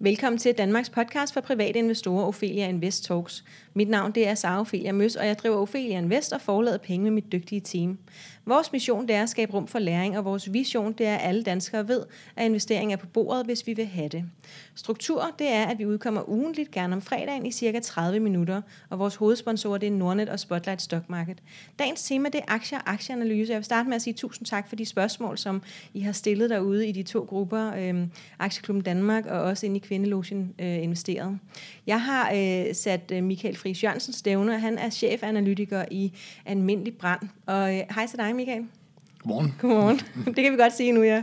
Velkommen til Danmarks podcast for private investorer, Ophelia Invest Talks. Mit navn det er Sara Ophelia Møs, og jeg driver Ophelia Invest og forlader penge med mit dygtige team. Vores mission det er at skabe rum for læring, og vores vision det er, at alle danskere ved, at investering er på bordet, hvis vi vil have det. Struktur det er, at vi udkommer ugentligt, gerne om fredagen i cirka 30 minutter, og vores hovedsponsorer det er Nordnet og Spotlight Stock Market. Dagens tema det er aktier og aktieanalyse. Jeg vil starte med at sige tusind tak for de spørgsmål, som I har stillet derude i de to grupper, Aktieklubben Danmark og også ind i Kvindelogen investeret. Jeg har sat Michael Friis Jørgensen stævne, han er chefanalytiker i Almindelig Brand. Og hej til dig, Michael. Godmorgen. Godmorgen. Det kan vi godt sige nu, ja.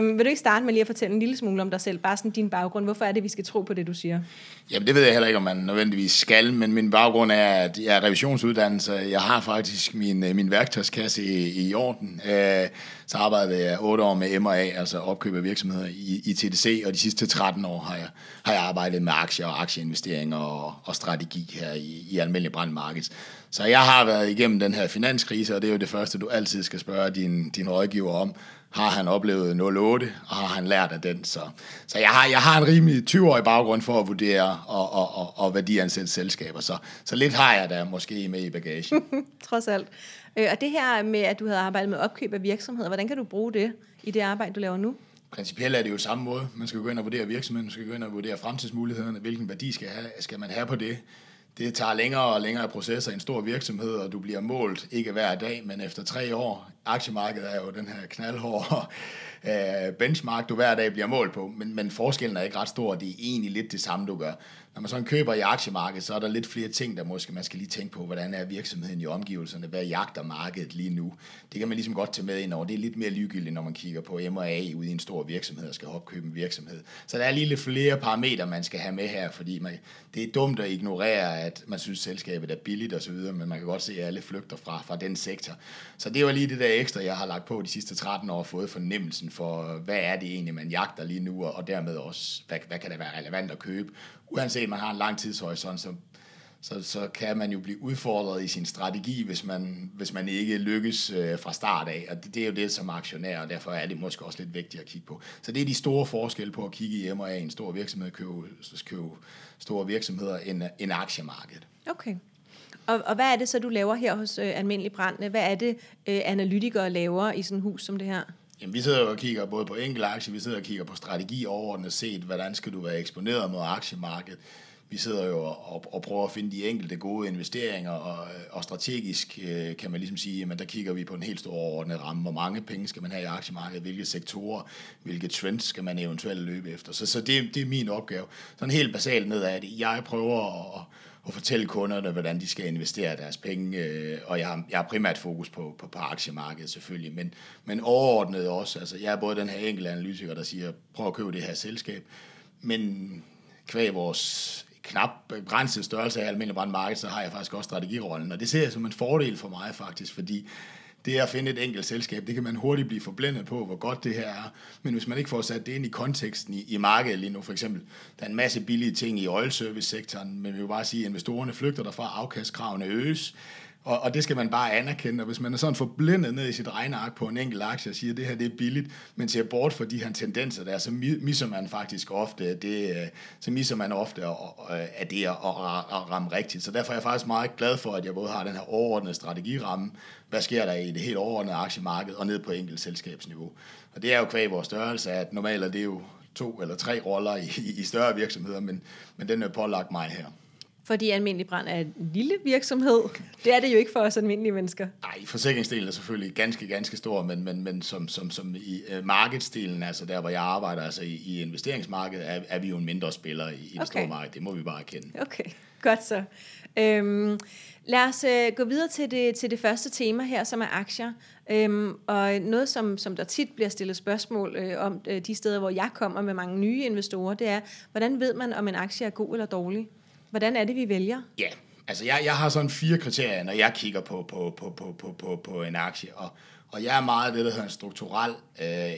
Vil du ikke starte med lige at fortælle en lille smule om dig selv, bare sådan din baggrund? Hvorfor er det, vi skal tro på det, du siger? Jamen, det ved jeg heller ikke, om man nødvendigvis skal, men min baggrund er, at jeg er revisionsuddannelse. Jeg har faktisk min værktøjskasse i orden. Så arbejdede jeg 8 år med M&A, altså opkøb af virksomheder i TDC, og de sidste 13 år har jeg arbejdet med aktier og aktieinvesteringer og strategi her i Almindelig Brand Markets. Så jeg har været igennem den her finanskrise, og det er jo det første, du altid skal spørge din rådgiver om. Har han oplevet 08, og har han lært af den? Så jeg har en rimelig 20-årig baggrund for at vurdere og værdiansætte selskaber. Så lidt har jeg da måske med i bagagen. Trods alt. Og det her med, at du havde arbejdet med opkøb af virksomheder, hvordan kan du bruge det i det arbejde, du laver nu? Principielt er det jo samme måde. Man skal gå ind og vurdere virksomheden, man skal gå ind og vurdere fremtidsmulighederne, hvilken værdi skal man have på det. Det tager længere og længere processer i en stor virksomhed, og du bliver målt ikke hver dag, men efter 3 år. Aktiemarkedet er jo den her knaldhårde benchmark, du hver dag bliver målt på, men forskellen er ikke ret stor, og det er egentlig lidt det samme, du gør. Når man sådan køber i aktiemarkedet, så er der lidt flere ting, der måske man skal lige tænke på, hvordan er virksomheden i omgivelserne, hvad jagter markedet lige nu. Det kan man ligesom godt tage med ind over. Det er lidt mere ligegyldigt, når man kigger på M&A ude i en stor virksomhed og skal opkøbe en virksomhed. Så der er lige lidt flere parametre, man skal have med her, fordi det er dumt at ignorere, at man synes, selskabet er billigt osv., men man kan godt se, at alle flygter fra den sektor. Så det var lige det der ekstra, jeg har lagt på de sidste 13 år og fået fornemmelsen for, hvad er det egentlig, man jagter lige nu, og dermed også, hvad kan det være relevant at købe. Uanset man har en lang tidshorisont, så kan man jo blive udfordret i sin strategi, hvis man ikke lykkes fra start af. Og det er jo det som aktionær, og derfor er det måske også lidt vigtigt at kigge på. Så det er de store forskelle på at kigge i M&A, en stor virksomhed, købe store virksomheder, end aktiemarkedet. Okay. Og hvad er det så, du laver her hos Almindelig Brand? Hvad er det, analytikere laver i sådan et hus som det her? Jamen, vi sidder og kigger både på enkelte aktier, vi sidder og kigger på strategi overordnet set, hvordan skal du være eksponeret mod aktiemarkedet. Vi sidder jo og prøver at finde de enkelte gode investeringer, og strategisk kan man ligesom sige, at der kigger vi på en helt stor overordnet ramme. Hvor mange penge skal man have i aktiemarkedet? Hvilke sektorer? Hvilke trends skal man eventuelt løbe efter? Så det er min opgave. Sådan helt basalt ned af det. Jeg prøver at fortælle kunderne, hvordan de skal investere deres penge, og jeg har primært fokus på aktiemarkedet selvfølgelig, men overordnet også. Altså, jeg er både den her enkelte analytiker, der siger, prøv at købe det her selskab, men kvæg vores knap begrænset størrelse af Almindelig Brand Marked, så har jeg faktisk også strategirollen, og det ser jeg som en fordel for mig faktisk, fordi det at finde et enkelt selskab, det kan man hurtigt blive forblændet på, hvor godt det her er. Men hvis man ikke får sat det ind i konteksten i markedet lige nu, for eksempel, der er en masse billige ting i oil service-sektoren, men vi vil bare sige, at investorerne flygter derfra, afkastkravene øges, og det skal man bare anerkende. Og hvis man er sådan forblændet ned i sit regneark på en enkelt aktie og siger, at det her det er billigt, men ser bort fra de her tendenser der, så misser man faktisk ofte at ramme rigtigt. Så derfor er jeg faktisk meget glad for, at jeg både har den her overordnede strategiramme, hvad sker der i det helt overordnede aktiemarked, og ned på enkelt selskabsniveau. Og det er jo kvæg vores størrelse, at normalt er det jo 2 eller 3 roller i større virksomheder, men den er pålagt mig her. Fordi Almindelig Brand er en lille virksomhed. Det er det jo ikke for os almindelige mennesker. Nej, forsikringsdelen er selvfølgelig ganske, ganske stor, men som i markedsdelen, altså der, hvor jeg arbejder, altså i investeringsmarkedet, er vi jo en mindre spiller i det store marked. Det må vi bare erkende. Okay, godt så. Lad os gå videre til det første tema her, som er aktier. Og noget, som der tit bliver stillet spørgsmål om de steder, hvor jeg kommer med mange nye investorer, det er, hvordan ved man, om en aktie er god eller dårlig? Hvordan er det, vi vælger? Ja, altså jeg har sådan 4 kriterier, når jeg kigger på en aktie, og jeg er meget det, der hedder en strukturel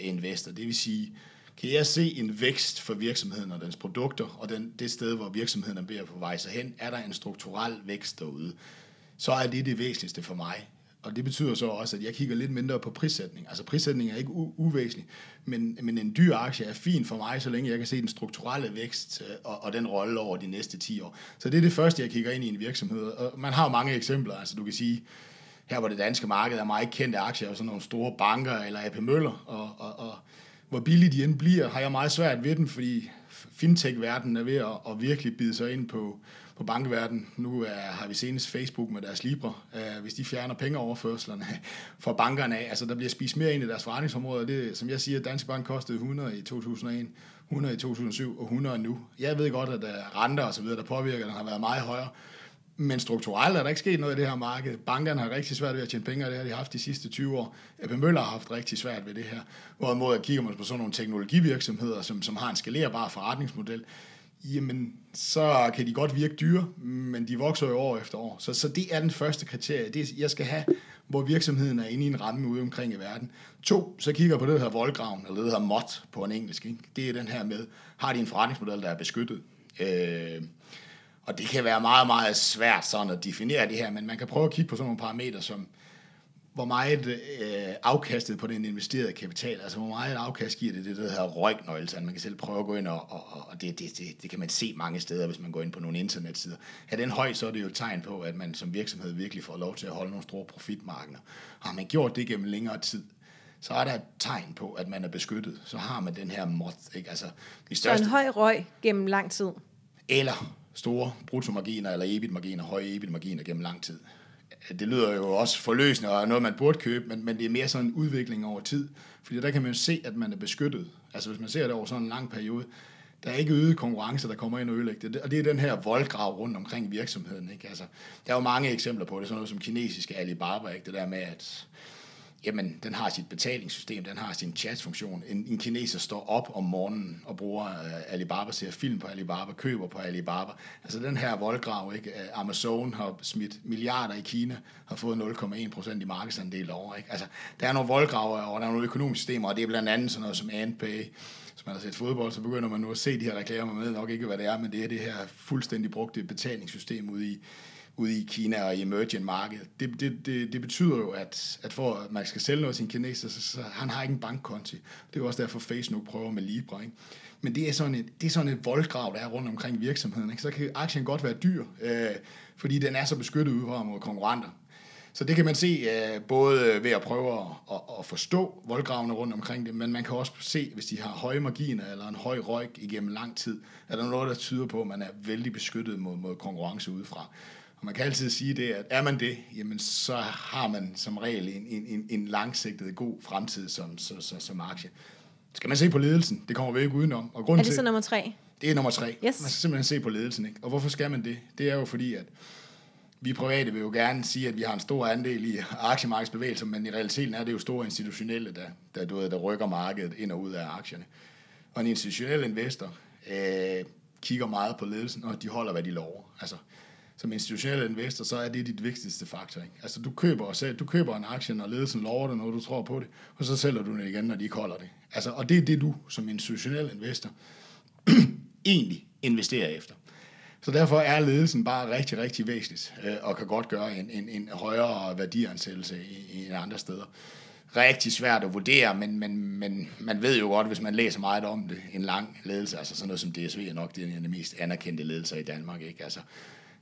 investor. Det vil sige, kan jeg se en vækst for virksomheden og dens produkter, og det sted, hvor virksomheden er på vej sig hen, er der en strukturel vækst derude, så er det væsentligste for mig. Og det betyder så også, at jeg kigger lidt mindre på prissætning. Altså prissætning er ikke uvæsentlig, men en dyr aktie er fin for mig, så længe jeg kan se den strukturelle vækst og den rolle over de næste 10 år. Så det er det første, jeg kigger ind i en virksomhed. Og man har jo mange eksempler, altså du kan sige, her hvor det danske marked er meget kendte aktier, og sådan nogle store banker eller AP Møller, og hvor billig de end bliver, har jeg meget svært ved dem, fordi fintech-verdenen er ved at virkelig bide sig ind på bankverdenen. Nu har vi senest Facebook med deres Libra. Hvis de fjerner pengeoverførslerne fra bankerne af, altså der bliver spist mere ind i deres forretningsområder. Det, som jeg siger, Danske Bank kostede 100 i 2001, 100 i 2007 og 100 nu. Jeg ved godt, at renter og så videre, der påvirker, den har været meget højere. Men strukturelt er der ikke sket noget i det her marked. Bankerne har rigtig svært ved at tjene penge, og det har de haft de sidste 20 år. AP Møller har haft rigtig svært ved det her. Hvorimod kigger man på sådan nogle teknologivirksomheder, som har en skalerbar forretningsmodel, jamen så kan de godt virke dyre, men de vokser jo år efter år. Så det er den første kriterie. Det jeg skal have, hvor virksomheden er inde i en ramme ude omkring i verden. 2, så kigger på det her voldgraven, eller det her MOT på en engelsk. Ikke? Det er den her med, har de en forretningsmodel, der er beskyttet? Og det kan være meget, meget svært sådan at definere det her, men man kan prøve at kigge på sådan nogle parametre, som hvor meget afkastet på den investerede kapital, altså hvor meget afkast giver det her røgnøgle, så man kan selv prøve at gå ind, og det kan man se mange steder, hvis man går ind på nogle internetsider. Er den høj, så er det jo et tegn på, at man som virksomhed virkelig får lov til at holde nogle store profitmarginer. Har man gjort det gennem længere tid, så er der et tegn på, at man er beskyttet. Så har man den her mod, ikke? Altså, så en høj røg gennem lang tid? Eller store bruttomarginer eller EBIT-marginer, høje EBIT-marginer gennem lang tid. Det lyder jo også forløsende og noget, man burde købe, men det er mere sådan en udvikling over tid. Fordi der kan man jo se, at man er beskyttet. Altså hvis man ser det over sådan en lang periode, der er ikke øget konkurrence, der kommer ind og ødelægger det. Og det er den her voldgrav rundt omkring virksomheden. Ikke? Altså, der er jo mange eksempler på det, sådan noget som kinesiske Alibaba, ikke? Det der med, at jamen, den har sit betalingssystem, den har sin chatfunktion. En kineser står op om morgenen og bruger Alibaba, ser film på Alibaba, køber på Alibaba. Altså den her voldgrav, ikke? Amazon har smidt milliarder i Kina, har fået 0,1% i markedsandel over, ikke? Altså der er nogle voldgraver, og der er nogle økonomiske systemer, og det er blandt andet sådan noget som Alipay. Hvis man har set fodbold, så begynder man nu at se de her reklamer, man ved nok ikke, hvad det er, men det er det her fuldstændig brugte betalingssystem ude i Kina og i emerging marked. Det betyder jo, at for at man skal sælge noget til en kineser, så han har ikke en bankkonti. Det er jo også derfor, Facebook prøver med Libra. Ikke? Men det er sådan et voldgrav, der er rundt omkring virksomheden. Ikke? Så kan aktien godt være dyr, fordi den er så beskyttet udefra mod konkurrenter. Så det kan man se både ved at prøve at forstå voldgravene rundt omkring det, men man kan også se, hvis de har høje marginer eller en høj røg igennem lang tid, er der noget, der tyder på, at man er vældig beskyttet mod konkurrence udefra. Man kan altid sige det, at er man det, jamen så har man som regel en langsigtet god fremtid som aktie. Skal man se på ledelsen? Det kommer vi ikke udenom. Og er det så nummer 3? Det er nummer 3. Yes. Man skal simpelthen se på ledelsen. Ikke? Og hvorfor skal man det? Det er jo fordi, at vi private vil jo gerne sige, at vi har en stor andel i aktiemarkedsbevægelser, men i realiteten er det jo store institutionelle, der rykker markedet ind og ud af aktierne. Og en institutionel investor kigger meget på ledelsen, og de holder, hvad de lover. Altså, som institutionel investor, så er det dit vigtigste faktor. Ikke? Altså, du køber en aktie, når ledelsen lover dig noget, du tror på det, og så sælger du den igen, når de ikke holder det. Altså, og det er det, du som institutionel investor egentlig investerer efter. Så derfor er ledelsen bare rigtig, rigtig væsentligt, og kan godt gøre en højere værdiansættelse end andre steder. Rigtig svært at vurdere, men man ved jo godt, hvis man læser meget om det, en lang ledelse, altså sådan noget som DSV er nok det er en af de mest anerkendte ledelser i Danmark, ikke? Altså,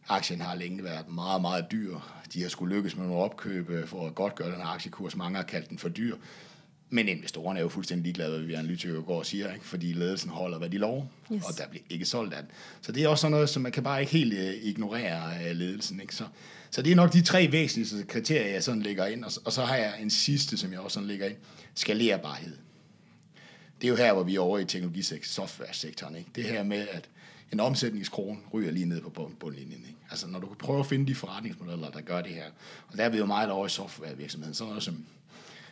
aktien har længe været meget, meget dyr. De har skulle lykkes med nogle opkøb for at godt gøre den aktiekurs. Mange har kaldt den for dyr. Men investorerne er jo fuldstændig ligeglade, hvad vi analytikere går og siger, ikke? Fordi ledelsen holder, hvad de lover, yes. Og der bliver ikke solgt af den. Så det er også sådan noget, som man kan bare ikke helt ignorere ledelsen. Ikke? Så det er nok de 3 væsentligste kriterier, jeg sådan lægger ind. Og så har jeg en sidste, som jeg også sådan lægger ind. Skalerbarhed. Det er jo her, hvor vi er over i teknologi-software-sektoren. Ikke? Det her med, at en omsætningskrone ryger lige ned på bundlinjen. Ikke? Altså, når du kan prøve at finde de forretningsmodeller, der gør det her, og der er vi jo meget over i softwarevirksomheden, sådan noget som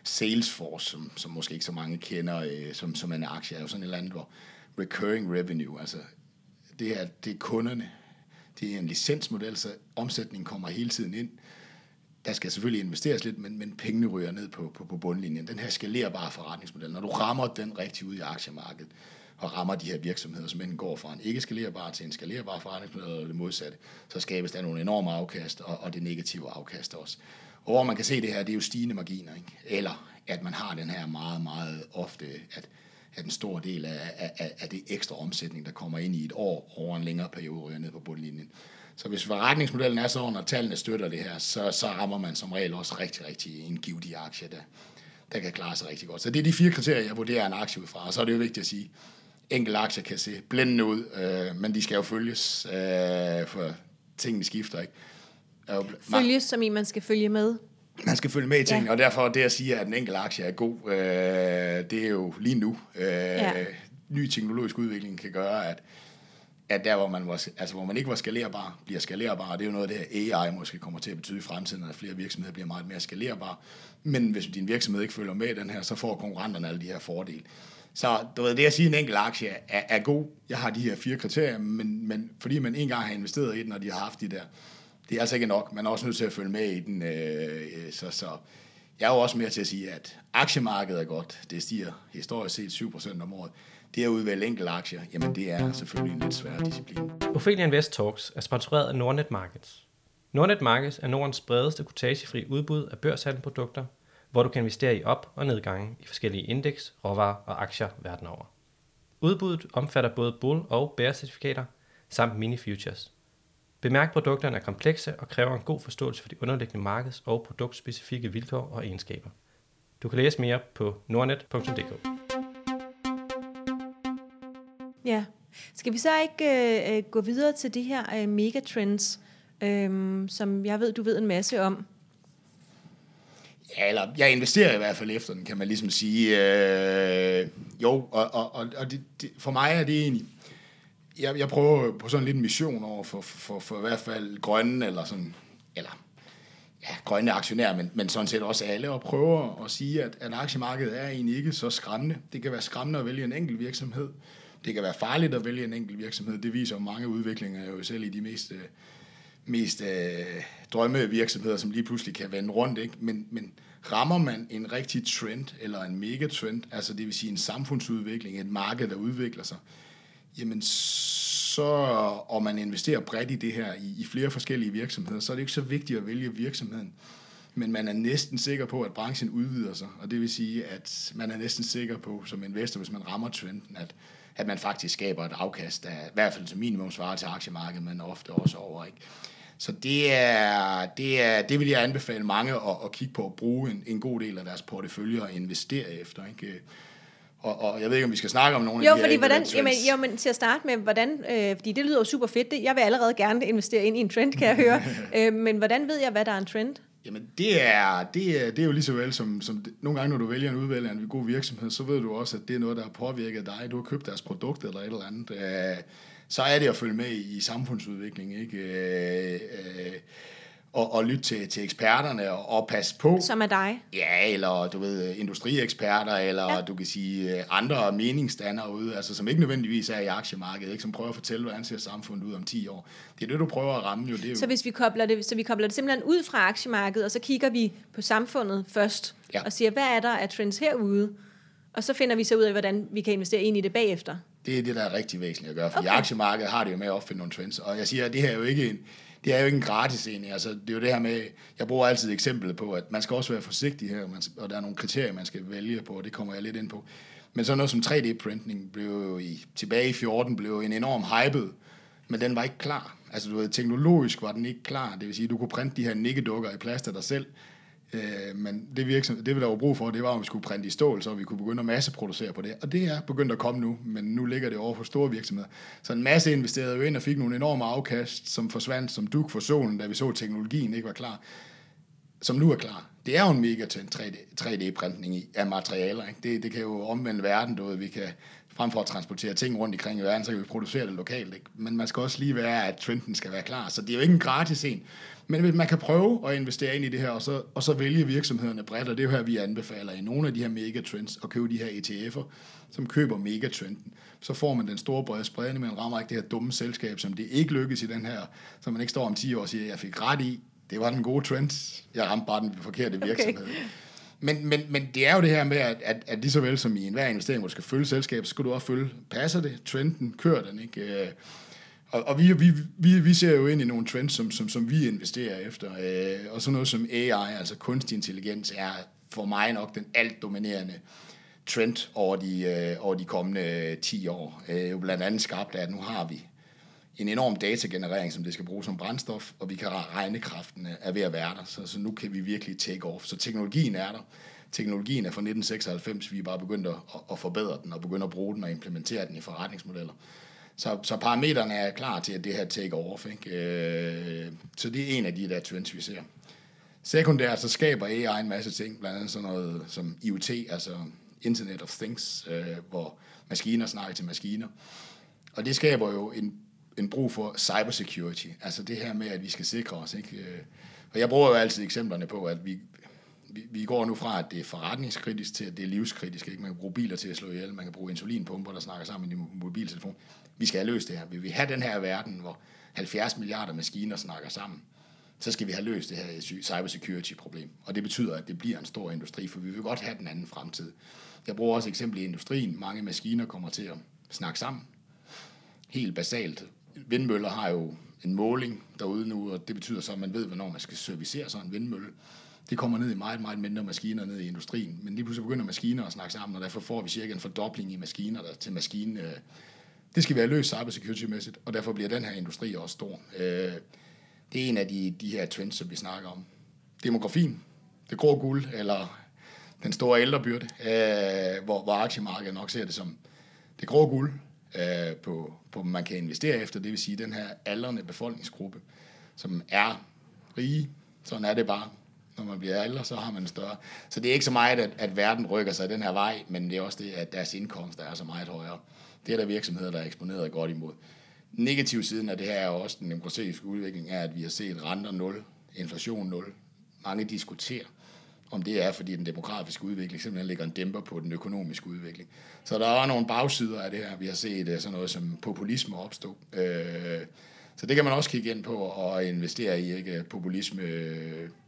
Salesforce, som måske ikke så mange kender, som en aktie, er jo sådan et eller andet, hvor recurring revenue, altså det er kunderne, det er en licensmodel, så omsætningen kommer hele tiden ind. Der skal selvfølgelig investeres lidt, men pengene ryger ned på bundlinjen. Den her skalerbare forretningsmodel, når du rammer den rigtigt ud i aktiemarkedet, og rammer de her virksomheder, som enten går fra en ikke-skalerbar til en skalerbar forretningsmodel, eller det modsatte, så skabes der nogle enorme afkast, og det negative afkast også. Og hvor man kan se det her, det er jo stigende marginer, ikke? Eller at man har den her meget, meget ofte, at en stor del af det ekstra omsætning, der kommer ind i et år over en længere periode, ryger ned på bundlinjen. Så hvis forretningsmodellen er sådan, og tallene støtter det her, så rammer man som regel også rigtig, rigtig en givtig aktie, der kan klare sig rigtig godt. Så det er de 4 kriterier, jeg vurderer en aktie ud fra, og så er det jo vigtigt at sige, enkelte aktier kan se blændende ud, men de skal jo følges, for tingene skifter, ikke? Følges, som i man skal følge med? Man skal følge med i tingene, ja. Og derfor det at sige, at en enkelt aktie er god, det er jo lige nu. Ny teknologisk udvikling kan gøre, at der, hvor man ikke var skalerbar, bliver skalerbar. Det er jo noget, det AI måske kommer til at betyde i fremtiden, at flere virksomheder bliver meget mere skalerbare. Men hvis din virksomhed ikke følger med i den her, så får konkurrenterne alle de her fordele. Så du ved, det at sige, at en enkelt aktie er god. Jeg har de her 4 kriterier, men fordi man engang har investeret i den, og de har haft de der, det er altså ikke nok. Man er også nødt til at følge med i den. Så jeg er jo også mere til at sige, at aktiemarkedet er godt. Det stiger historisk set 7% om året. Det at udvælge enkelte aktier, jamen det er selvfølgelig en lidt sværere disciplin. Ophelia Invest Talks er sponsoreret af Nordnet Markets. Nordnet Markets er Nordens bredeste kotagefri udbud af børshandelprodukter, hvor du kan investere i op- og nedgange i forskellige indeks, råvarer og aktier verden over. Udbuddet omfatter både bull- og bear-certifikater samt mini-futures. Bemærk, produkterne er komplekse og kræver en god forståelse for de underliggende markeds- og produktspecifikke vilkår og egenskaber. Du kan læse mere på nordnet.dk. Ja, skal vi så ikke gå videre til de her megatrends, som jeg ved, du ved en masse om? Ja, eller jeg investerer i hvert fald efter den, kan man ligesom sige. Det, for mig er det egentlig... Jeg prøver på sådan lidt en mission over for i hvert fald grønne, grønne aktionærer, men sådan set også alle, og prøver at sige, at aktiemarkedet er egentlig ikke så skræmmende. Det kan være skræmmende at vælge en enkelt virksomhed. Det kan være farligt at vælge en enkelt virksomhed. Det viser mange udviklinger jo selv i de mest drømmevirksomheder, som lige pludselig kan vende rundt, ikke? Men rammer man en rigtig trend eller en megatrend, altså det vil sige en samfundsudvikling, et marked, der udvikler sig, jamen så, og man investerer bredt i det her, i flere forskellige virksomheder, så er det ikke så vigtigt at vælge virksomheden. Men man er næsten sikker på, at branchen udvider sig, og det vil sige, at man er næsten sikker på, som investor, hvis man rammer trenden, at man faktisk skaber et afkast, der i hvert fald som minimum svarer til aktiemarkedet, men ofte også over, ikke? Så det vil jeg anbefale mange at kigge på, at bruge en god del af deres portefølje og investere efter, ikke? Og jeg ved ikke, om vi skal snakke om nogle af de her trends. Men til at starte med, hvordan, fordi det lyder jo super fedt, jeg vil allerede gerne investere ind i en trend, kan jeg høre, men hvordan ved jeg, hvad der er en trend? Jamen det er jo lige så vel som nogle gange, når du vælger en udvælger en god virksomhed, så ved du også, at det er noget, der har påvirket dig. Du har købt deres produkt eller andet. Så er det at følge med i samfundsudvikling, ikke? Og lytte til eksperterne og passe på. Som er dig. Ja, eller du ved, industrieksperter, eller ja. Du kan sige andre meningsdannere ude, altså, som ikke nødvendigvis er i aktiemarkedet, ikke? Som prøver at fortælle, hvordan ser samfundet ud om 10 år. Det er det, du prøver at ramme jo. Det er så jo. Hvis vi kobler det simpelthen ud fra aktiemarkedet, og så kigger vi på samfundet først, ja. Og siger, hvad er der af trends herude? Og så finder vi så ud af, hvordan vi kan investere ind i det bagefter. Det er det, der er rigtig væsentligt at gøre, for aktiemarkedet har det jo med at opfinde nogle trends. Og jeg siger, at det her er jo ikke en gratis en. Altså, det er jo det her med, jeg bruger altid eksemplet på, at man skal også være forsigtig her, og der er nogle kriterier, man skal vælge på, og det kommer jeg lidt ind på. Men sådan noget som 3D-printing blev jo tilbage i 14 blev en enorm hyped, men den var ikke klar. Altså, du ved, teknologisk var den ikke klar. Det vil sige, at du kunne printe de her nikkedukker i plast af dig selv, men det vi der var brug for, det var, om vi skulle printe i stål, så vi kunne begynde at masseproducere på det. Og det er begyndt at komme nu, men nu ligger det over for store virksomheder. Så en masse investerede jo ind og fik nogle enorme afkast, som forsvandt som dug for solen, da vi så, at teknologien ikke var klar, som nu er klar. Det er jo en megatrend, 3D-printning af materialer, ikke? Det kan jo omvende verden, du ved. Vi kan frem for at transportere ting rundt omkring i verden, så kan vi producere det lokalt, ikke? Men man skal også lige være, at trenden skal være klar, så det er jo ikke en gratis en. Men man kan prøve at investere ind i det her, og så vælge virksomhederne bredt, og det er jo her, vi anbefaler i nogle af de her megatrends at købe de her ETF'er, som køber megatrenden. Så får man den store brede spredning, man rammer ikke det her dumme selskab, som det ikke lykkedes i den her, så man ikke står om 10 år og siger, jeg fik ret i, det var den gode trend, jeg ramte bare den forkerte virksomhed. Okay. Men det er jo det her med, at lige så vel som i enhver investering, hvor du skal følge selskabet, så skal du også følge, passer det, trenden, kører den, ikke? Og vi ser jo ind i nogle trends, som vi investerer efter. Og sådan noget som AI, altså kunstig intelligens, er for mig nok den alt dominerende trend over de kommende 10 år. Jo blandt andet skabt af, at nu har vi en enorm datagenerering, som det skal bruge som brændstof, og vi kan regnekraften er ved at være der, så nu kan vi virkelig take off. Så teknologien er der. Teknologien er fra 1996, vi er bare begyndt at forbedre den, og begyndt at bruge den og implementere den i forretningsmodeller. Så parametrene er klar til, at det her take off. Så det er en af de der trends, vi ser. Sekundært, så skaber AI en masse ting, blandt andet sådan noget som IoT, altså Internet of Things, hvor maskiner snakker til maskiner. Og det skaber jo en brug for cybersecurity, altså det her med, at vi skal sikre os. Ikke? Og jeg bruger jo altid eksemplerne på, at vi går nu fra, at det er forretningskritisk til, at det er livskritisk. Ikke? Man kan bruge biler til at slå ihjel, man kan bruge insulinpumper, der snakker sammen i en mobiltelefon. Vi skal have løst det her. Vil vi have den her verden, hvor 70 milliarder maskiner snakker sammen, så skal vi have løst det her cybersecurity-problem. Og det betyder, at det bliver en stor industri, for vi vil godt have den anden fremtid. Jeg bruger også eksempel i industrien. Mange maskiner kommer til at snakke sammen. Helt basalt. Vindmøller har jo en måling derude nu, og det betyder så, at man ved, hvornår man skal servicere sådan en vindmølle. Det kommer ned i meget, meget mindre maskiner ned i industrien, men lige pludselig begynder maskiner at snakke sammen, og derfor får vi cirka en fordobling i maskiner til maskinen. Det skal være løst cybersecurity-mæssigt, og derfor bliver den her industri også stor. Det er en af de her trends, som vi snakker om. Demografien, det grå guld, eller den store ældrebyrde, hvor aktiemarkedet nok ser det som det grå guld, på man kan investere efter, det vil sige den her aldrende befolkningsgruppe, som er rige. Sådan er det bare. Når man bliver ældre, så har man en større. Så det er ikke så meget, at verden rykker sig den her vej, men det er også det, at deres indkomster er så meget højere. Det er der virksomheder, der er eksponeret godt imod. Negativ siden af det her er også den demokratiske udvikling, er, at vi har set renter 0, inflation 0. Mange diskuterer, om det er, fordi den demografiske udvikling simpelthen lægger en dæmper på den økonomiske udvikling. Så der er nogle bagsider af det her. Vi har set sådan noget som populisme opstå. Så det kan man også kigge ind på og investere i, ikke? Populisme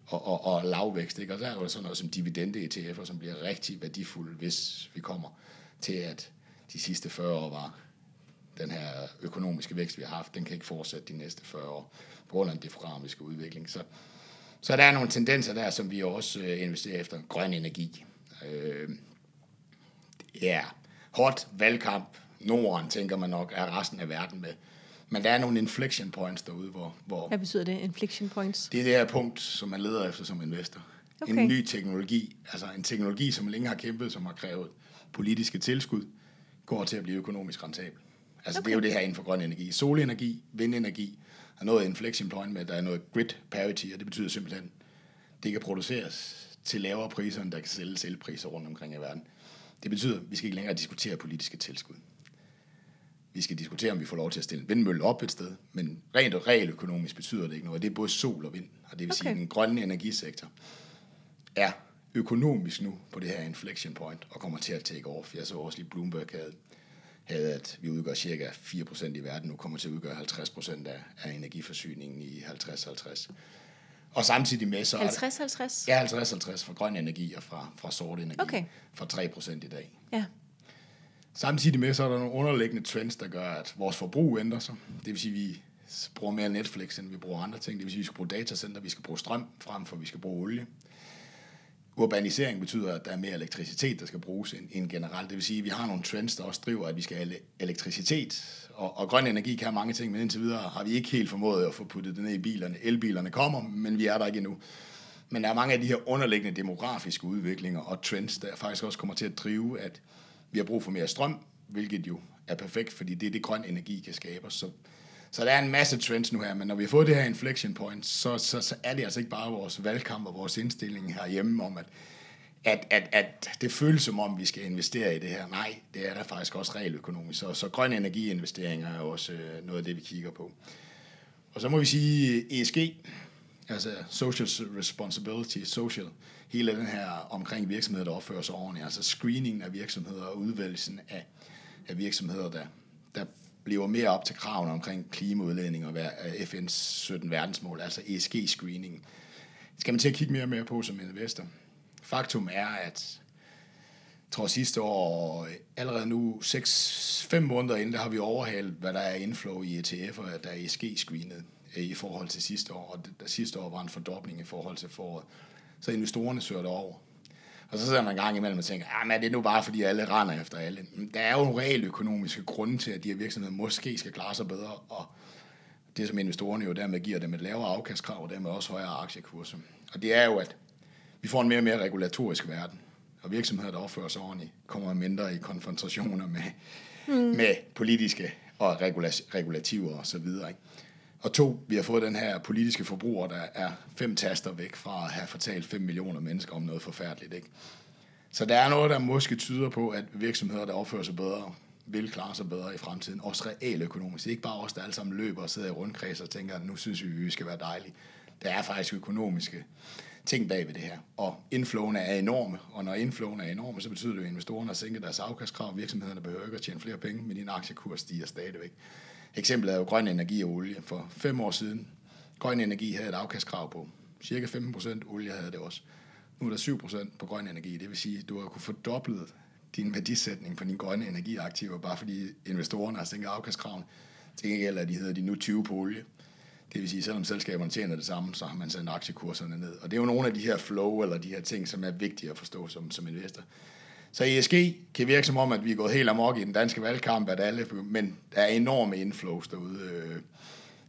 og lavvækst. Ikke? Og der er jo sådan noget som dividende-ETF'er, som bliver rigtig værdifulde, hvis vi kommer til, at de sidste 40 år var den her økonomiske vækst, vi har haft. Den kan ikke fortsætte de næste 40 år på grund af den demografiske udvikling. Så der er nogle tendenser der, som vi også investerer efter. Grøn energi. Hot valgkamp. Norden, tænker man nok, er resten af verden med. Men der er nogle inflection points derude, hvor... Hvad betyder det, inflection points? Det er det her punkt, som man leder efter som investor. Okay. En ny teknologi, altså en teknologi, som længe har kæmpet, som har krævet politiske tilskud, går til at blive økonomisk rentabel. Altså okay. Det er jo det her inden for grøn energi. Solenergi, vindenergi, og noget inflection point med, at der er noget grid parity, og det betyder simpelthen, det kan produceres til lavere priser, end der kan sælges elpriser rundt omkring i verden. Det betyder, at vi skal ikke længere diskutere politiske tilskud. Vi skal diskutere, om vi får lov til at stille en vindmølle op et sted, men rent og realøkonomisk betyder det ikke noget. Det er både sol og vind, og det vil sige, at den grønne energisektor er økonomisk nu på det her inflection point, og kommer til at take off. Jeg så også lige Bloomberg havde, at vi udgør cirka 4% i verden, nu kommer til at udgøre 50% af energiforsyningen i 50-50. Og samtidig med så... 50-50? Ja, 50-50 fra grøn energi og fra sort energi. Okay. Fra 3% i dag. Ja. Samtidig med, så er der nogle underliggende trends, der gør, at vores forbrug ændrer sig. Det vil sige, at vi bruger mere Netflix, end vi bruger andre ting. Det vil sige, at vi skal bruge datacenter, vi skal bruge strøm frem for, vi skal bruge olie. Urbanisering betyder, at der er mere elektricitet, der skal bruges end generelt. Det vil sige, at vi har nogle trends, der også driver, at vi skal have elektricitet. Og grøn energi kan have mange ting, men indtil videre har vi ikke helt formået at få puttet det ned i bilerne. Elbilerne kommer, men vi er der ikke endnu. Men der er mange af de her underliggende demografiske udviklinger og trends, der faktisk også kommer til at drive, at vi har brug for mere strøm, hvilket jo er perfekt, fordi det er det, grøn energi kan skabe. Så der er en masse trends nu her, men når vi har fået det her inflection point, så er det altså ikke bare vores valgkamp og vores indstilling herhjemme om, at det føles som om, vi skal investere i det her. Nej, det er der faktisk også realøkonomisk. Så grøn energiinvesteringer er også noget af det, vi kigger på. Og så må vi sige ESG, altså social responsibility, hele den her omkring virksomheder, der opfører sig ordentligt, altså screeningen af virksomheder og udvælgelsen af virksomheder, der bliver mere op til kravene omkring klimaudledning og FN's 17 verdensmål, altså ESG-screening. Skal man til at kigge mere og mere på som investor? Faktum er, at tror sidste år, allerede nu 5 måneder inden, der har vi overhalet, hvad der er inflow i ETF'er, der er ESG-screenet i forhold til sidste år, og der sidste år var en fordobling i forhold til foråret. Så investorerne søger derover. Og så sidder man en gang imellem og tænker, men er det nu bare, fordi alle render efter alle? Der er jo en reelle økonomiske grunde til, at de her virksomheder måske skal klare sig bedre, og det som investorerne jo dermed giver dem et lavere afkastkrav, og dermed også højere aktiekurser. Og det er jo, at vi får en mere og mere regulatorisk verden, og virksomheder, der opfører sig ordentligt, kommer mindre i konfrontationer med politiske og regulativer og så videre, ikke? Og 2, vi har fået den her politiske forbruger, der er 5 taster væk fra at have fortalt 5 millioner mennesker om noget forfærdeligt, ikke? Så der er noget, der måske tyder på, at virksomheder, der opfører sig bedre, vil klare sig bedre i fremtiden, også reelt økonomisk. Ikke bare os, der alle sammen løber og sidder i rundkreds og tænker, nu synes vi skal være dejlige. Der er faktisk økonomiske ting bag ved det her. Og inflowene er enorme, og når inflowene er enorme, så betyder det, at investorerne har sænket deres afkastkrav, virksomhederne behøver ikke at tjene flere penge, men din aktiekurs stiger stadigvæk. Eksemplet er jo grøn energi og olie. For 5 år siden, grøn energi havde et afkastkrav på cirka 15%, olie havde det også. Nu er der 7% på grøn energi, det vil sige, at du har kunnet fordoble din værdisætning på dine grønne energiaktiver, bare fordi investorerne har sænket afkastkraven. Til gengæld er de hedder de nu 20 på olie. Det vil sige, selvom selskaberne tjener det samme, så har man sendt aktiekurserne ned. Og det er jo nogle af de her flow, eller de her ting, som er vigtige at forstå som investor. Så ESG kan virke som om, at vi er gået helt amok i den danske valgkamp, at alle, men der er enorme inflows derude.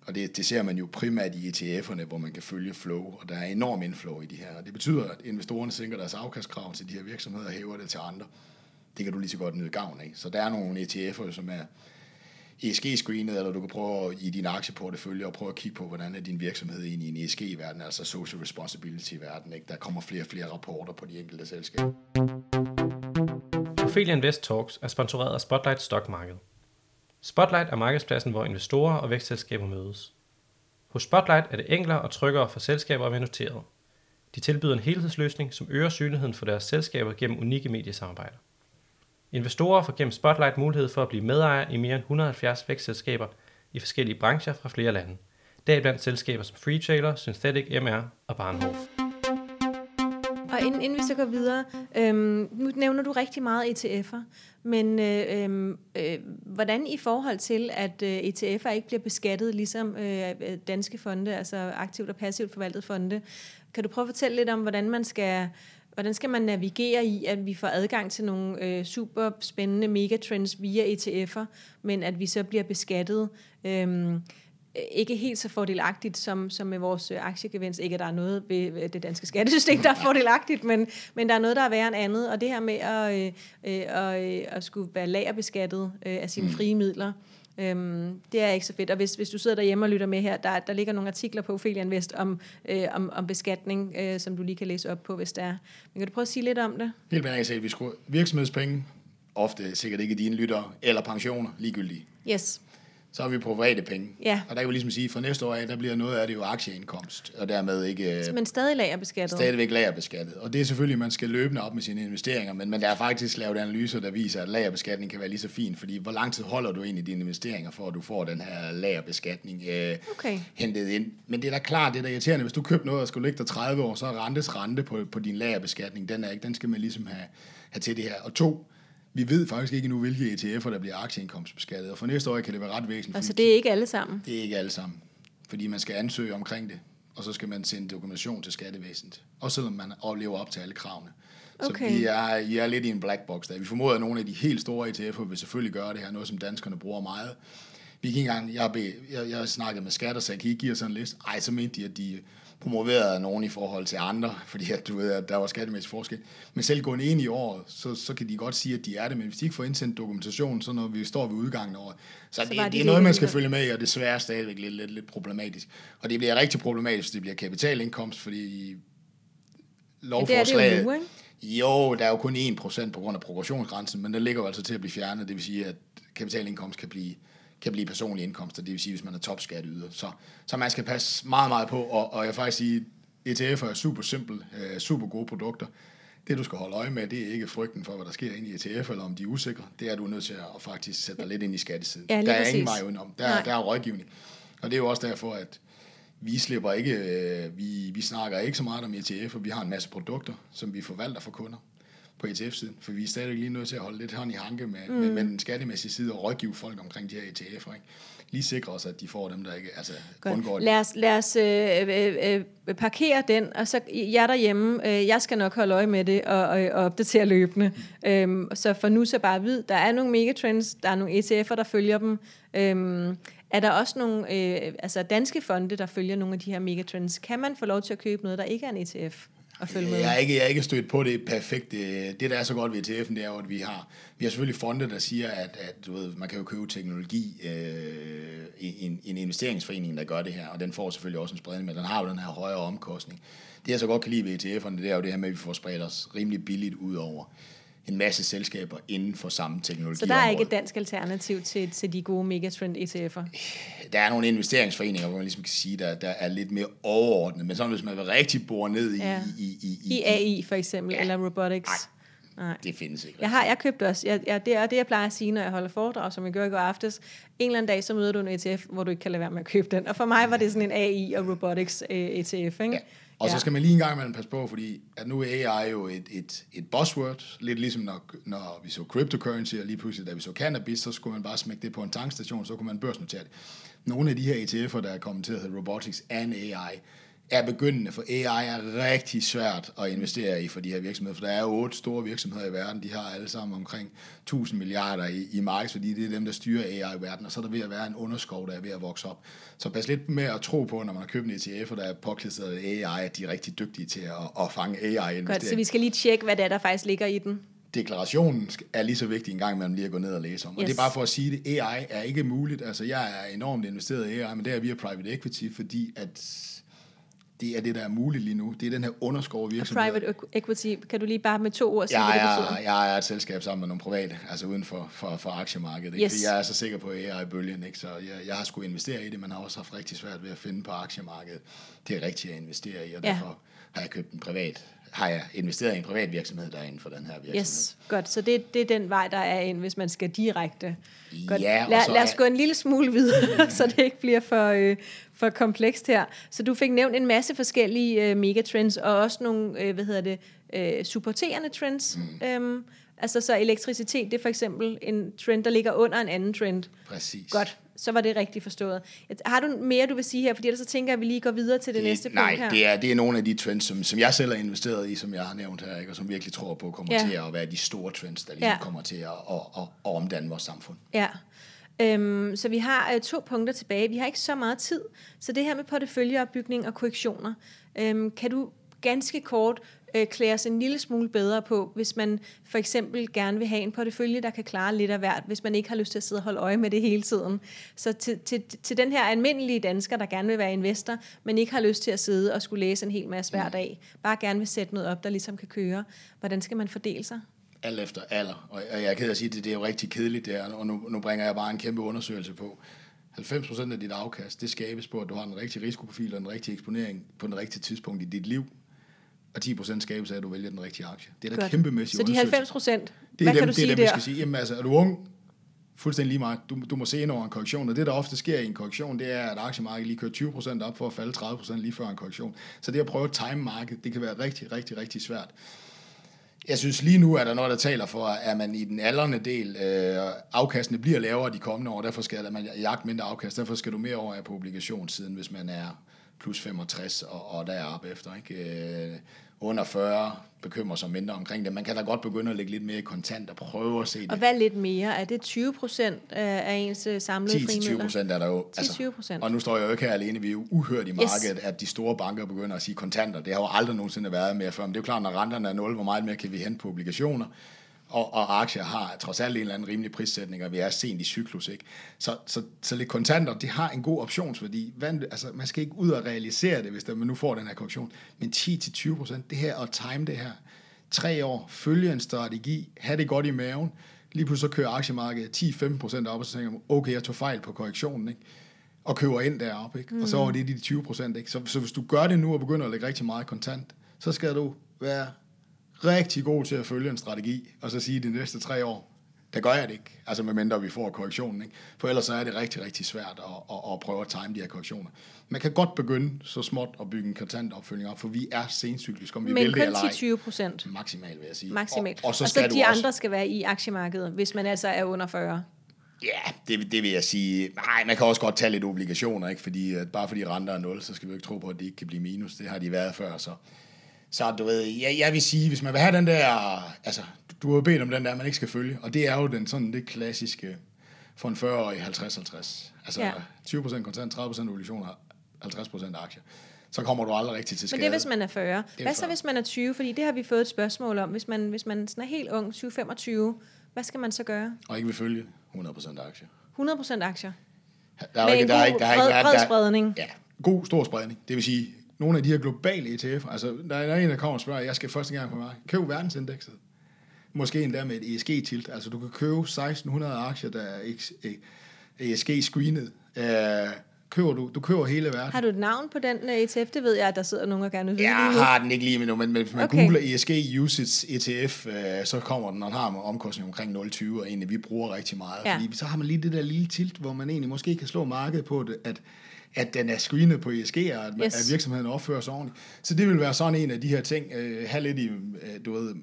Og det ser man jo primært i ETF'erne, hvor man kan følge flow, og der er enorm inflow i de her. Og det betyder, at investorerne sænker deres afkastkrav til de her virksomheder og hæver det til andre. Det kan du lige så godt nyde gavn af. Så der er nogle ETF'er, som er ESG-screenet, eller du kan prøve i din aktieportefølje og prøve at kigge på, hvordan er din virksomhed i en ESG-verden, altså social responsibility-verden. Ikke? Der kommer flere og flere rapporter på de enkelte selskaber. Ophelia Invest Talks er sponsoreret af Spotlight Stock Market. Spotlight er markedspladsen, hvor investorer og vækstselskaber mødes. Hos Spotlight er det enklere og tryggere for selskaber at være noteret. De tilbyder en helhedsløsning, som øger synligheden for deres selskaber gennem unikke mediesamarbejder. Investorer får gennem Spotlight mulighed for at blive medejer i mere end 170 vækstselskaber i forskellige brancher fra flere lande. Deriblandt selskaber som Freetailer, Synthetic, MR og Barnhoff. Og inden vi så går videre, nu nævner du rigtig meget ETF'er, men hvordan i forhold til, at ETF'er ikke bliver beskattet ligesom danske fonde, altså aktivt og passivt forvaltede fonde, kan du prøve at fortælle lidt om, hvordan skal man navigere i, at vi får adgang til nogle super spændende megatrends via ETF'er, men at vi så bliver beskattet ikke helt så fordelagtigt som med vores aktiegevinst. Ikke at der er noget ved det danske skattesystem, der er fordelagtigt, men der er noget, der er værre end andet. Og det her med at skulle være lagerbeskattet af sine frie midler, det er ikke så fedt. Og hvis du sidder derhjemme og lytter med her, der ligger nogle artikler på Ophelia Invest om beskatning, som du lige kan læse op på, hvis der er. Men kan du prøve at sige lidt om det? Helt blandt andet, at vi skruer virksomhedspenge, ofte sikkert ikke dine lyttere, eller pensioner, ligegyldige. Yes. Så har vi private penge. Ja. Og der kan vi ligesom sige, at fra næste år af, der bliver noget af det jo aktieindkomst, og dermed ikke... Men stadig lagerbeskattet. Stadigvæk lagerbeskattet. Og det er selvfølgelig, at man skal løbende op med sine investeringer, men der er faktisk lavet analyser, der viser, at lagerbeskatning kan være lige så fin, fordi hvor lang tid holder du egentlig dine investeringer, for at du får den her lagerbeskatning hentet ind. Men det er da klart, det er da irriterende, hvis du køber noget og skulle ligge der 30 år, så er rentes rente på din lagerbeskatning. Den skal man ligesom have til det her. Og 2... Vi ved faktisk ikke endnu, hvilke ETF'er, der bliver aktieindkomstbeskattet, og for næste år kan det være ret væsentligt. Altså det er ikke alle sammen? Det er ikke alle sammen, fordi man skal ansøge omkring det, og så skal man sende dokumentation til skattevæsenet, også selvom man lever op til alle kravene. Okay. Så vi er lidt i en black box der. Vi formoder, at nogle af de helt store ETF'er vil selvfølgelig gøre det her, noget som danskerne bruger meget. Vi gik engang, jeg snakkede med skat og sagde, kan I give os sådan en liste? Ej, så mente de, at de promoverede nogen i forhold til andre, fordi at du ved, at der var skattemæssig forskel. Men selv gående ind i året, så kan de godt sige, at de er det, men hvis de ikke får indsendt dokumentation, så når vi står ved udgangen af året, så det er noget, man skal følge med i, og desværre stadigvæk lidt problematisk. Og det bliver rigtig problematisk, hvis det bliver kapitalindkomst, fordi lovforslaget... Det er det jo nu, ikke? Jo, der er jo kun 1% på grund af progressionsgrænsen, men den ligger jo altså til at blive fjernet, det vil sige, at kapitalindkomst kan blive personlige indkomster, det vil sige, hvis man er topskatteyder. Så man skal passe meget, meget på, og jeg vil faktisk sige, ETF'er er super simple, super gode produkter. Det, du skal holde øje med, det er ikke frygten for, hvad der sker inde i ETF'er, eller om de er usikre. Det er, du er nødt til at faktisk sætte dig lidt ind i skattesiden. Ja, der er ingen vej udenom. Der er rådgivning. Og det er jo også derfor, at vi slipper ikke, vi snakker ikke så meget om ETF'er. Vi har en masse produkter, som vi forvalter for kunder. på ETF-siden, for vi er stadigvæk lige nødt til at holde lidt hånd i hanke med den skattemæssige side og rådgive folk omkring de her ETF'er, ikke? Lige sikre os, at de får dem, der ikke undgår det. Lad os parkere den, og så jer derhjemme, jeg skal nok holde øje med det og opdatere løbende. Så for nu så bare vid, der er nogle megatrends, der er nogle ETF'er, der følger dem. Er der også nogle danske fonde, der følger nogle af de her megatrends? Kan man få lov til at købe noget, der ikke er en ETF? Jeg er ikke stødt på det perfekte. Det, der er så godt ved ETF'en, det er jo, at vi har selvfølgelig fonde, der siger, at du ved, man kan jo købe teknologi i en investeringsforening, der gør det her, og den får selvfølgelig også en spredning, men den har jo den her højere omkostning. Det, jeg så godt kan lide ved ETF'erne, det er jo det her med, at vi får spredt os rimelig billigt ud over en masse selskaber inden for samme teknologi. Så der er ikke et dansk alternativ til de gode megatrend ETF'er? Der er nogle investeringsforeninger, hvor man ligesom kan sige, der er lidt mere overordnet, men sådan hvis man vil rigtig bore ned i AI for eksempel, eller robotics. Nej, det findes ikke. Jeg købte også, det er det, jeg plejer at sige, når jeg holder foredrag, som jeg gjorde i går aftes. En eller anden dag, så møder du en ETF, hvor du ikke kan lade være med at købe den. Og for mig var det sådan en AI og robotics ETF, ikke? Ja. Og så skal man lige en gang imellem passe på, fordi at nu er AI jo et buzzword, lidt ligesom når vi så cryptocurrency, og lige pludselig, da vi så cannabis, så skulle man bare smække det på en tankstation, så kunne man børsnotere det. Nogle af de her ETF'er, der er kommet til at hedde Robotics and AI, er begyndende, for AI er rigtig svært at investere i for de her virksomheder, for der er 8 store virksomheder i verden, de har alle sammen omkring 1000 milliarder i markedsværdi, det er dem, der styrer AI-verden, og så er der ved at være en underskov, der er ved at vokse op. Så pas lidt med at tro på, når man har købt en ETF, og der er påklistret AI, at de er rigtig dygtige til at fange AI-investeringer. Godt, så vi skal lige tjekke, hvad der faktisk ligger i den. Deklarationen er lige så vigtig en gang imellem lige at gå ned og læse om. Og det er bare for at sige, at AI er ikke muligt. Altså, jeg er enormt investeret i AI, men det er via private equity, fordi at det er det, der er muligt lige nu. Det er den her underskov virksomhed. Og private equity, kan du lige bare med 2 ord sige, jeg er et selskab sammen med nogle private, altså uden for aktiemarkedet. Yes. Fordi jeg er så sikker på AI-bølgen, ikke? Så jeg har sgu investere i det, men har også haft rigtig svært ved at finde på aktiemarkedet. Det er rigtigt at investere i, og derfor har jeg købt en privat. Har jeg investeret i en privat virksomhed, der er inden for den her virksomhed. Yes, godt. Så det er den vej, der er ind, hvis man skal direkte. Godt. Ja, lad os gå en lille smule videre, så det ikke bliver for komplekst her. Så du fik nævnt en masse forskellige megatrends, og også nogle, supporterende trends. Så elektricitet, det er for eksempel en trend, der ligger under en anden trend. Præcis. Godt. Så var det rigtigt forstået. Har du mere, du vil sige her? Fordi ellers så tænker jeg, at vi lige går videre til det næste punkt her. Nej, det er nogle af de trends, som jeg selv har investeret i, som jeg har nævnt her, ikke? Og som virkelig tror på, kommer til at være de store trends, der lige kommer til at omdanne vores samfund. Ja. Så vi har 2 punkter tilbage. Vi har ikke så meget tid. Så det her med porteføljeopbygning og korrektioner. Kan du ganske kort klæder sig en lille smule bedre på, hvis man for eksempel gerne vil have en portefølje, der kan klare lidt af hvert, hvis man ikke har lyst til at sidde og holde øje med det hele tiden. Så til den her almindelige dansker, der gerne vil være investor, men ikke har lyst til at sidde og skulle læse en hel masse hver dag, bare gerne vil sætte noget op, der ligesom kan køre. Hvordan skal man fordele sig? Alt efter alder. Og jeg er ked af at sige, at det er jo rigtig kedeligt der, og nu bringer jeg bare en kæmpe undersøgelse på. 90% af dit afkast, det skabes på, at du har den rigtige risikoprofil og den rigtige eksponering på den rigtige tidspunkt i dit liv. Og 10% skabes af, at du vælger den rigtige aktie. Det er da kæmpemæssigt. Så de 90%, hvad kan du sige der? Det er dem, vi skal sige. Jamen altså, er du ung? Fuldstændig lige meget. Du må se ind over en korrektion. Og det, der ofte sker i en korrektion, det er, at aktiemarkedet lige kører 20% op for at falde 30% lige før en korrektion. Så det at prøve at time markedet, det kan være rigtig, rigtig, rigtig svært. Jeg synes lige nu, at der er noget, der taler for, at man i den aldrende del, afkastene bliver lavere de kommende år. Derfor skal man jagte mindre afkast. Derfor skal du mere over på obligationssiden, hvis man er plus 65 og deroppe efter, ikke? Under 40 bekymrer sig mindre omkring det. Man kan da godt begynde at lægge lidt mere i kontant og prøve at se det. Og hvad lidt mere? Er det 20% af ens samlede frimidler? 10-20% er der jo. 10-20%. Altså, og nu står jeg jo ikke her alene. Vi er jo uhørt i markedet, at de store banker begynder at sige kontanter. Det har jo aldrig nogensinde været mere før. Men det er jo klart, når renterne er 0, hvor meget mere kan vi hente på obligationer? Og aktier har trods alt en eller anden rimelig prissætning, og vi er sent i cyklus, ikke? Så lidt kontanter, det har en god optionsværdi. Man skal ikke ud og realisere det, hvis man nu får den her korrektion. Men 10-20%, det her og time det her. 3 år, følge en strategi, have det godt i maven. lige pludselig så kører aktiemarkedet 10-15% op, og så tænker man, okay, jeg tog fejl på korrektionen, ikke? Og køber ind deroppe, ikke? Og så var det de 20%, ikke? Så hvis du gør det nu og begynder at lægge rigtig meget kontant, så skal du være rigtig god til at følge en strategi, og så sige de næste 3 år, Der gør jeg det ikke, altså medmindre vi får korrektionen, ikke? For ellers så er det rigtig, rigtig svært at prøve at time de her korrektioner. Man kan godt begynde så småt at bygge en kontantopfølging op, for vi er sencyklisk, om vi vil det eller ej. Men kun 10-20%? Maksimalt, vil jeg sige. Maksimalt. Og så de andre skal være i aktiemarkedet, hvis man altså er under 40? Ja, det vil jeg sige. Nej, man kan også godt tage lidt obligationer, ikke? Fordi, bare fordi renter er 0, så skal vi jo ikke tro på, at de ikke kan blive minus. Det har de været før, så... Så du ved, jeg vil sige, hvis man vil have den der, altså du har bedt om den der, man ikke skal følge, og det er jo den sådan det klassiske for en 40-årig 50-50. Altså ja. 20% kontant, 30% obligationer, 50% aktier. Så kommer du aldrig rigtig til skade. Men det er, hvis man er 40. Hvad så, hvis man er 20? Fordi det har vi fået et spørgsmål om. Hvis man sådan er helt ung, 20-25, hvad skal man så gøre? Og ikke vil følge 100% aktier. 100% aktier? Der er jo ikke, der er spredning. Ja, god, stor spredning. Det vil sige... Nogle af de her globale ETF'er, altså der er en, der kommer og spørger, jeg skal første gang på markedet, købe verdensindekset. Måske endda med et ESG-tilt. Altså du kan købe 1600 aktier, der er ESG-screenet. Du køber hele verden. Har du et navn på den ETF? Det ved jeg, at der sidder nogen, der gerne vil vide. Jeg har den ikke lige med nu, men hvis man googler ESG Usage ETF, så kommer den, og har omkostning omkring 0,20, og egentlig vi bruger rigtig meget. Ja. Fordi så har man lige det der lille tilt, hvor man egentlig måske kan slå markedet på det, at den er screenet på ESG, og at, yes, at virksomheden opfører sig ordentligt. Så det vil være sådan en af de her ting, have lidt i, du ved,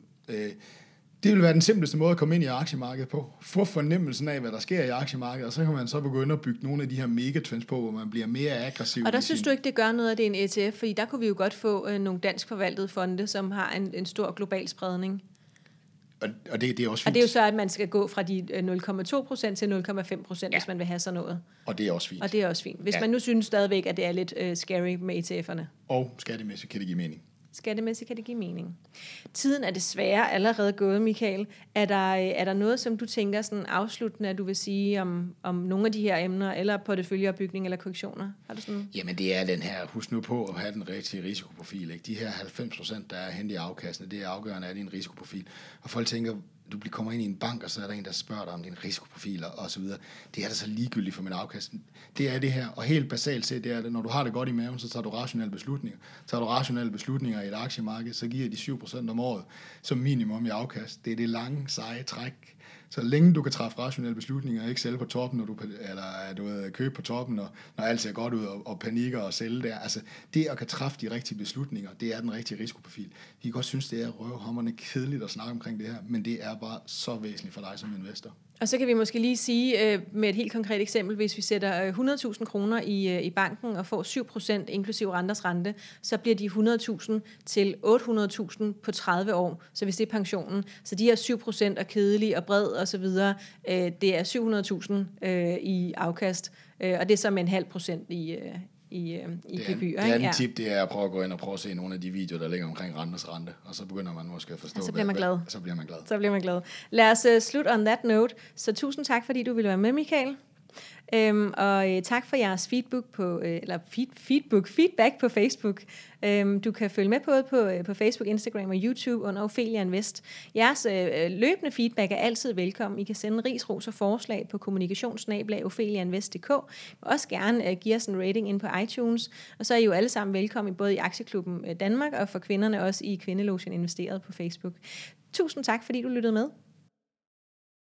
det vil være den simpleste måde at komme ind i aktiemarkedet på. Få fornemmelsen af, hvad der sker i aktiemarkedet, og så kan man så begynde at bygge nogle af de her megatrends på, hvor man bliver mere aggressiv. Og der synes du ikke, det gør noget, at det er en ETF, fordi der kunne vi jo godt få nogle dansk forvaltede fonde, som har en stor global spredning. Og det er også fint. Og det er jo så, at man skal gå fra de 0,2% til 0,5%, hvis man vil have sådan noget. Og det er også fint. Hvis man nu synes stadigvæk, at det er lidt scary med ETF'erne. Og skattemæssigt kan det give mening. Tiden er desværre allerede gået, Michael. Er der noget, som du tænker sådan afsluttende, at du vil sige om nogle af de her emner, eller porteføljeopbygning eller korrektioner? Har du sådan? Jamen det er den her, husk nu på at have den rigtige risikoprofil. Ikke? De her 90%, der er hentet i afkastene, det er afgørende af din risikoprofil. Og folk tænker, du kommer ind i en bank, og så er der en, der spørger dig om dine risikoprofiler og så videre. Det er da så ligegyldigt for min afkast. Det er det her, og helt basalt set, det er det. Når du har det godt i maven, så tager du rationelle beslutninger. Tager du rationelle beslutninger i et aktiemarked, så giver de 7% om året som minimum i afkast. Det er det lange, seje træk. Så længe du kan træffe rationelle beslutninger, og ikke sælge på toppen, eller købe på toppen, når alt ser godt ud, og panikker og sælge der. Altså, det at kan træffe de rigtige beslutninger, det er den rigtige risikoprofil. Vi kan godt synes, det er røvhammerne kedeligt at snakke omkring det her, men det er bare så væsentligt for dig som investor. Og så kan vi måske lige sige med et helt konkret eksempel, hvis vi sætter 100.000 kroner i banken og får 7% inklusive renters rente, så bliver de 100.000 til 800.000 på 30 år, så hvis det er pensionen. Så de her 7% er kedelige og bred og så videre. Det er 700.000 i afkast, og det er så med 0,5% i gebyr. Det andet tip, det er at prøve at gå ind og prøve at se nogle af de videoer, der ligger omkring renters rente, og så begynder man måske at forstå, og så bliver man glad. Lad os slutte on that note. Så tusind tak, fordi du ville være med, Michael. Og tak for jeres feedback på Facebook. Du kan følge med på Facebook, Instagram og YouTube under Ophelia Invest. Jeres løbende feedback er altid velkommen. I kan sende ris, ros og forslag på kommunikation@opheliainvest.dk. Også gerne give os en rating ind på iTunes. Og så er I jo alle sammen velkommen både i Aktieklubben Danmark og for kvinderne også i Kvindelogien Investeret på Facebook. Tusind tak, fordi du lyttede med.